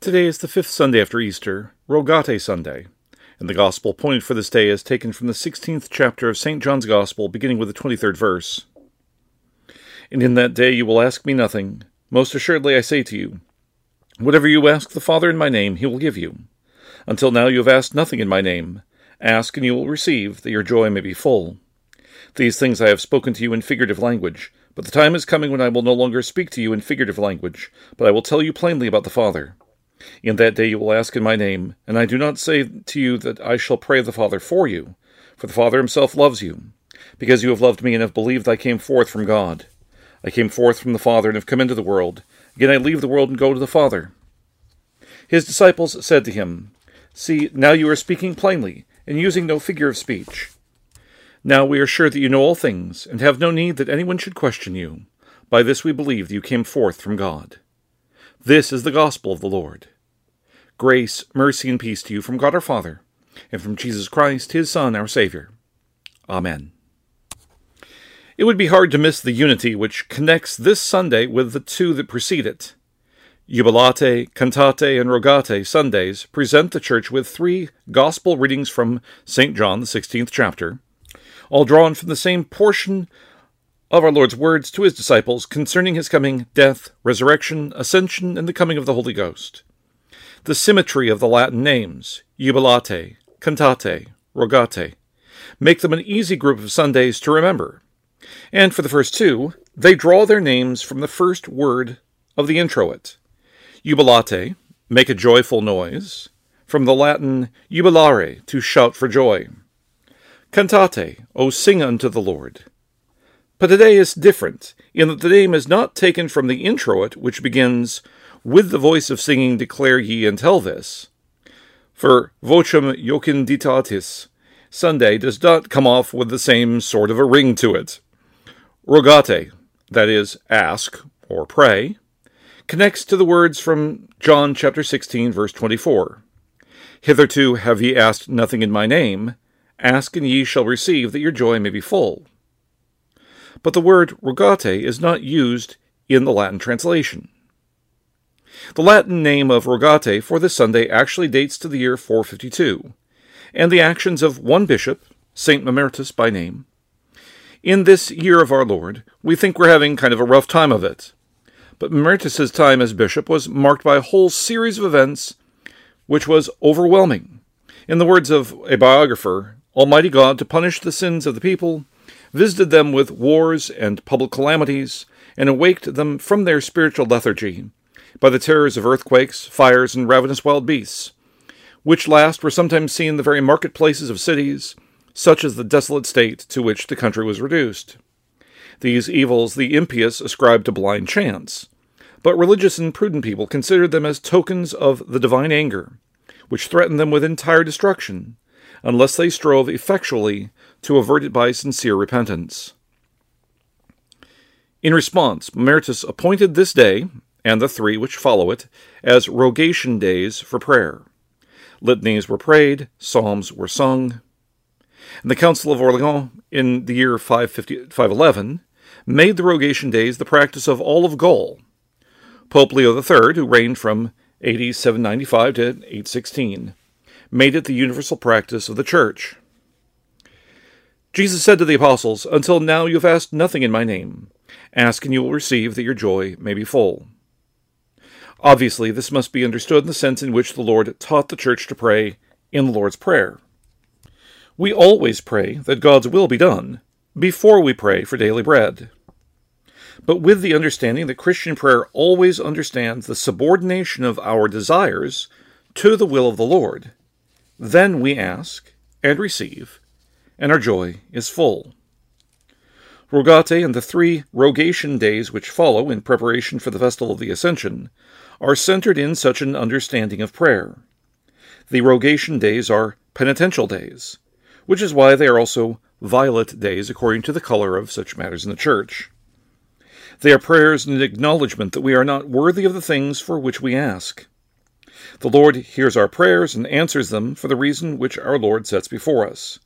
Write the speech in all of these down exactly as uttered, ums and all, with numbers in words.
Today is the fifth Sunday after Easter, Rogate Sunday, and the Gospel pointed for this day is taken from the sixteenth chapter of Saint John's Gospel, beginning with the twenty-third verse. And in that day you will ask me nothing. Most assuredly I say to you, whatever you ask the Father in my name, he will give you. Until now you have asked nothing in my name. Ask, and you will receive, that your joy may be full. These things I have spoken to you in figurative language, but the time is coming when I will no longer speak to you in figurative language, but I will tell you plainly about the Father. In that day you will ask in my name, and I do not say to you that I shall pray the Father for you, for the Father himself loves you, because you have loved me and have believed I came forth from God. I came forth from the Father and have come into the world. Again I leave the world and go to the Father. His disciples said to him, See, now you are speaking plainly, and using no figure of speech. Now we are sure that you know all things, and have no need that anyone should question you. By this we believe that you came forth from God. This is the gospel of the Lord. Grace, mercy, and peace to you from God our Father, and from Jesus Christ, his Son, our Savior. Amen. It would be hard to miss the unity which connects this Sunday with the two that precede it. Jubilate, Cantate, and Rogate Sundays present the Church with three Gospel readings from Saint John, the sixteenth chapter, all drawn from the same portion of our Lord's words to his disciples concerning his coming, death, resurrection, ascension, and the coming of the Holy Ghost. The symmetry of the Latin names, Jubilate, Cantate, Rogate, make them an easy group of Sundays to remember. And for the first two, they draw their names from the first word of the introit. Jubilate, make a joyful noise, from the Latin jubilare, to shout for joy. Cantate, O sing unto the Lord. But today is different, in that the name is not taken from the introit, which begins, With the voice of singing declare ye and tell this. For vocem jocunditatis, Sunday does not come off with the same sort of a ring to it. Rogate, that is, ask, or pray, connects to the words from John chapter sixteen, verse twenty-four. Hitherto have ye asked nothing in my name, ask and ye shall receive, that your joy may be full. But the word Rogate is not used in the Latin translation. The Latin name of Rogate for this Sunday actually dates to the year four fifty-two, and the actions of one bishop, Saint Mamertus by name. In this year of our Lord, we think we're having kind of a rough time of it, but Mamertus' time as bishop was marked by a whole series of events which was overwhelming. In the words of a biographer, Almighty God, to punish the sins of the people, visited them with wars and public calamities, and awaked them from their spiritual lethargy by the terrors of earthquakes, fires, and ravenous wild beasts, which last were sometimes seen in the very marketplaces of cities, such as the desolate state to which the country was reduced. These evils the impious ascribed to blind chance, but religious and prudent people considered them as tokens of the divine anger, which threatened them with entire destruction, unless they strove effectually to avert it by sincere repentance. In response, Mamertus appointed this day, and the three which follow it, as rogation days for prayer. Litanies were prayed, psalms were sung. And the Council of Orleans, in the year five eleven, made the rogation days the practice of all of Gaul. Pope Leo the Third, who reigned from A D seven ninety-five to eight sixteen, made it the universal practice of the Church. Jesus said to the apostles, Until now you have asked nothing in my name. Ask and you will receive, that your joy may be full. Obviously, this must be understood in the sense in which the Lord taught the Church to pray in the Lord's Prayer. We always pray that God's will be done before we pray for daily bread, but with the understanding that Christian prayer always understands the subordination of our desires to the will of the Lord. Then we ask and receive, and our joy is full. Rogate and the three rogation days which follow in preparation for the Festival of the Ascension are centered in such an understanding of prayer. The rogation days are penitential days, which is why they are also violet days according to the color of such matters in the Church. They are prayers in acknowledgment that we are not worthy of the things for which we ask. The Lord hears our prayers and answers them for the reason which our Lord sets before us,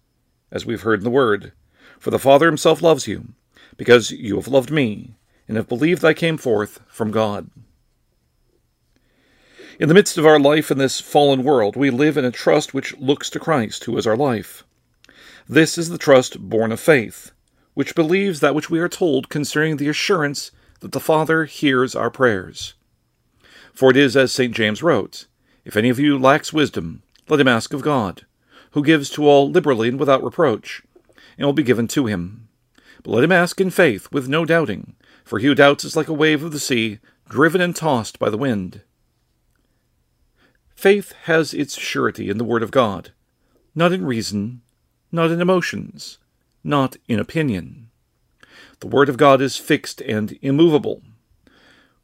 as we have heard in the Word. For the Father himself loves you, because you have loved me, and have believed I came forth from God. In the midst of our life in this fallen world, we live in a trust which looks to Christ, who is our life. This is the trust born of faith, which believes that which we are told concerning the assurance that the Father hears our prayers. For it is as Saint James wrote, "If any of you lacks wisdom, let him ask of God, who gives to all liberally and without reproach, and will be given to him. But let him ask in faith, with no doubting, for he who doubts is like a wave of the sea, driven and tossed by the wind." Faith has its surety in the Word of God, not in reason, not in emotions, not in opinion. The Word of God is fixed and immovable.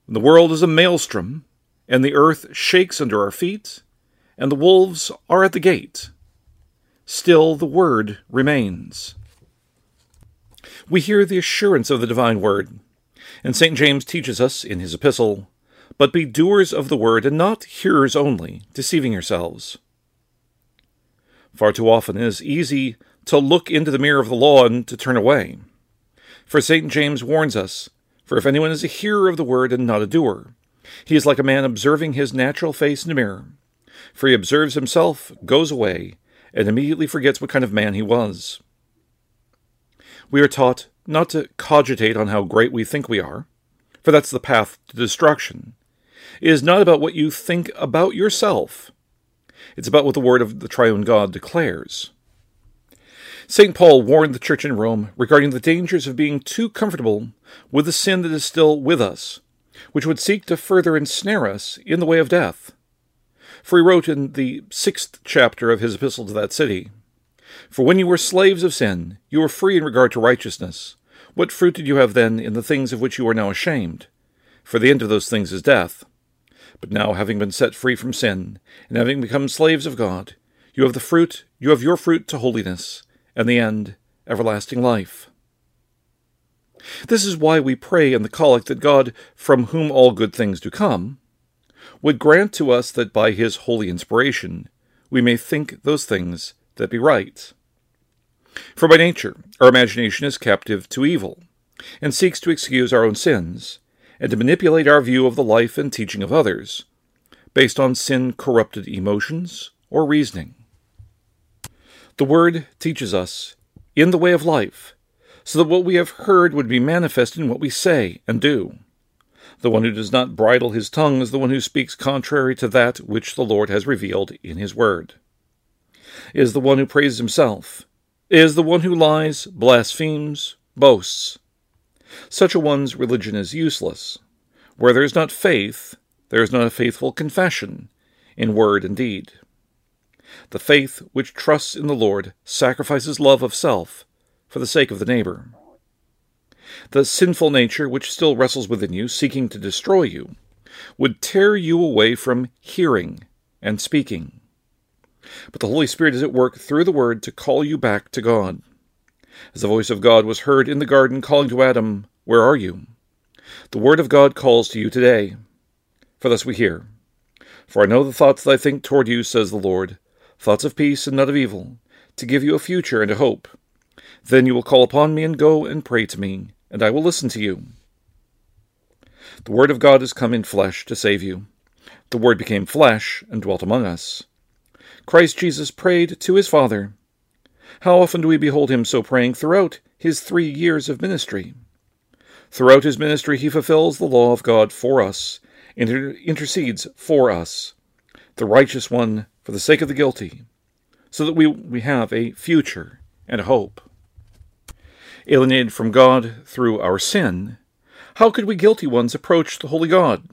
When the world is a maelstrom, and the earth shakes under our feet, and the wolves are at the gate, still the Word remains. We hear the assurance of the divine Word, and Saint James teaches us in his epistle, "But be doers of the word, and not hearers only, deceiving yourselves." Far too often it is easy to look into the mirror of the law and to turn away. For Saint James warns us, "For if anyone is a hearer of the word and not a doer, he is like a man observing his natural face in a mirror. For he observes himself, goes away, and immediately forgets what kind of man he was." We are taught not to cogitate on how great we think we are, for that's the path to destruction. It is not about what you think about yourself. It's about what the word of the triune God declares. Saint Paul warned the church in Rome regarding the dangers of being too comfortable with the sin that is still with us, which would seek to further ensnare us in the way of death. For he wrote in the sixth chapter of his epistle to that city, "For when you were slaves of sin, you were free in regard to righteousness. What fruit did you have then in the things of which you are now ashamed? For the end of those things is death. But now, having been set free from sin, and having become slaves of God, you have the fruit, you have your fruit to holiness, and the end, everlasting life." This is why we pray in the Collect that God, from whom all good things do come, would grant to us that by his holy inspiration we may think those things that be right. For by nature, our imagination is captive to evil, and seeks to excuse our own sins, and to manipulate our view of the life and teaching of others, based on sin-corrupted emotions or reasoning. The Word teaches us, in the way of life, so that what we have heard would be manifest in what we say and do. The one who does not bridle his tongue is the one who speaks contrary to that which the Lord has revealed in his Word. It is the one who praises himself, is the one who lies, blasphemes, boasts. Such a one's religion is useless. Where there is not faith, there is not a faithful confession in word and deed. The faith which trusts in the Lord sacrifices love of self for the sake of the neighbor. The sinful nature which still wrestles within you, seeking to destroy you, would tear you away from hearing and speaking. But the Holy Spirit is at work through the Word to call you back to God. As the voice of God was heard in the garden calling to Adam, "Where are you?" the Word of God calls to you today. For thus we hear, "For I know the thoughts that I think toward you, says the Lord, thoughts of peace and not of evil, to give you a future and a hope. Then you will call upon me and go and pray to me, and I will listen to you." The Word of God has come in flesh to save you. The Word became flesh and dwelt among us. Christ Jesus prayed to his Father. How often do we behold him so praying throughout his three years of ministry? Throughout his ministry he fulfills the law of God for us, and intercedes for us, the righteous one for the sake of the guilty, so that we, we have a future and a hope. Alienated from God through our sin, how could we guilty ones approach the holy God?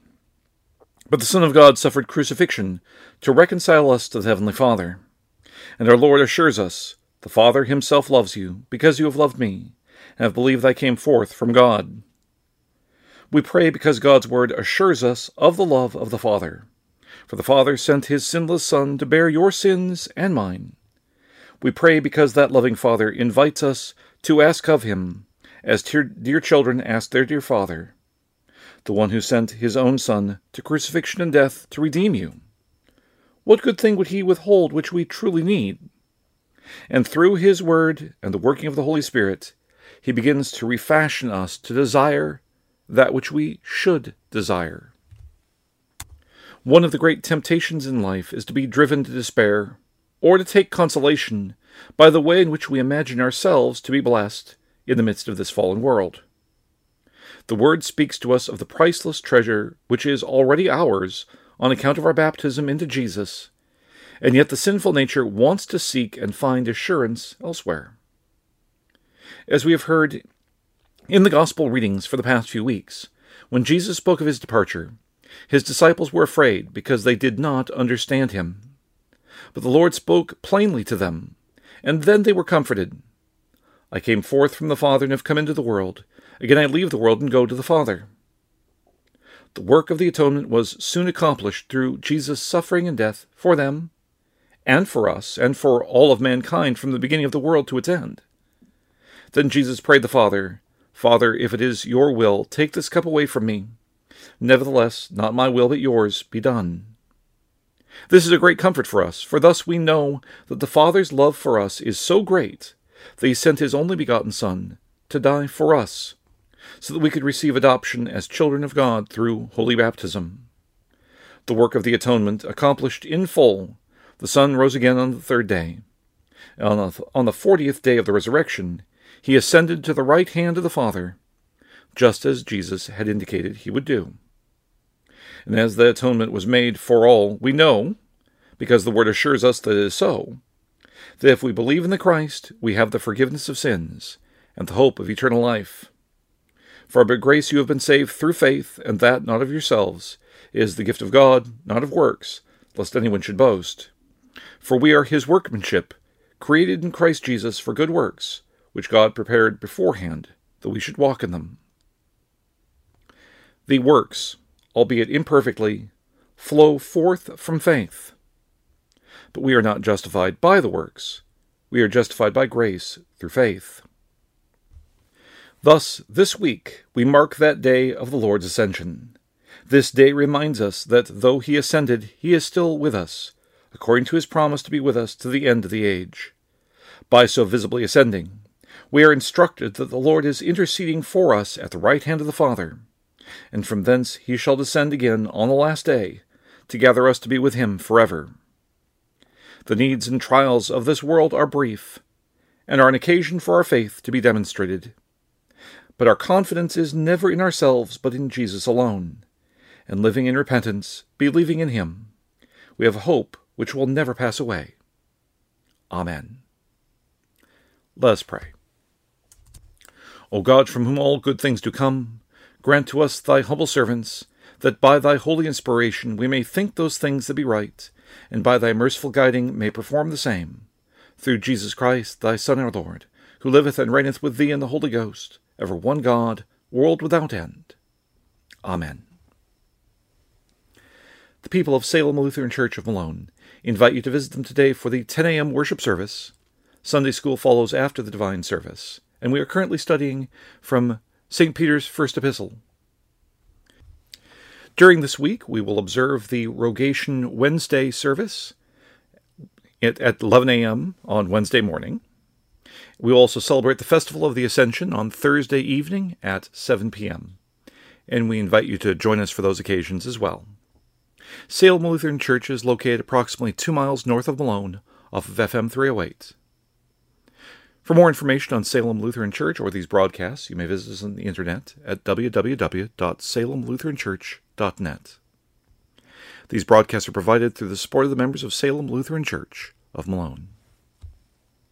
But the Son of God suffered crucifixion to reconcile us to the Heavenly Father. And our Lord assures us, "The Father himself loves you, because you have loved me, and have believed I came forth from God." We pray because God's Word assures us of the love of the Father. For the Father sent his sinless Son to bear your sins and mine. We pray because that loving Father invites us to ask of him, as dear children ask their dear Father, the one who sent his own Son to crucifixion and death to redeem you. What good thing would he withhold which we truly need? And through his Word and the working of the Holy Spirit, he begins to refashion us to desire that which we should desire. One of the great temptations in life is to be driven to despair, or to take consolation by the way in which we imagine ourselves to be blessed in the midst of this fallen world. The Word speaks to us of the priceless treasure which is already ours on account of our baptism into Jesus, and yet the sinful nature wants to seek and find assurance elsewhere. As we have heard in the Gospel readings for the past few weeks, when Jesus spoke of his departure, his disciples were afraid because they did not understand him. But the Lord spoke plainly to them, and then they were comforted. I came forth from the Father and have come into the world. Again I leave the world and go to the Father. The work of the atonement was soon accomplished through Jesus' suffering and death for them, and for us, and for all of mankind from the beginning of the world to its end. Then Jesus prayed the Father, Father, if it is your will, take this cup away from me. Nevertheless, not my will but yours be done. This is a great comfort for us, for thus we know that the Father's love for us is so great that he sent his only begotten Son to die for us, so that we could receive adoption as children of God through holy baptism. The work of the atonement accomplished in full, the Son rose again on the third day. And on the fortieth day of the resurrection, he ascended to the right hand of the Father, just as Jesus had indicated he would do. And as the atonement was made for all, we know, because the Word assures us that it is so, that if we believe in the Christ, we have the forgiveness of sins and the hope of eternal life. For by grace you have been saved through faith, and that not of yourselves. It is the gift of God, not of works, lest anyone should boast. For we are his workmanship, created in Christ Jesus for good works, which God prepared beforehand, that we should walk in them. The works, albeit imperfectly, flow forth from faith. But we are not justified by the works. We are justified by grace through faith. Thus, this week, we mark that day of the Lord's ascension. This day reminds us that though he ascended, he is still with us, according to his promise to be with us to the end of the age. By so visibly ascending, we are instructed that the Lord is interceding for us at the right hand of the Father, and from thence he shall descend again on the last day, to gather us to be with him forever. The needs and trials of this world are brief, and are an occasion for our faith to be demonstrated. But our confidence is never in ourselves, but in Jesus alone, and living in repentance, believing in him, we have a hope which will never pass away. Amen. Let us pray. O God, from whom all good things do come, grant to us, thy humble servants, that by thy holy inspiration we may think those things that be right, and by thy merciful guiding may perform the same. Through Jesus Christ, thy Son, our Lord, who liveth and reigneth with thee in the Holy Ghost, ever one God, world without end. Amen. The people of Salem Lutheran Church of Malone invite you to visit them today for the ten a.m. worship service. Sunday school follows after the divine service, and we are currently studying from Saint Peter's First Epistle. During this week, we will observe the Rogation Wednesday service at eleven a.m. on Wednesday morning. We will also celebrate the Festival of the Ascension on Thursday evening at seven p.m., and we invite you to join us for those occasions as well. Salem Lutheran Church is located approximately two miles north of Malone, off of F M three oh eight. For more information on Salem Lutheran Church or these broadcasts, you may visit us on the internet at w w w dot salem lutheran church dot net. These broadcasts are provided through the support of the members of Salem Lutheran Church of Malone.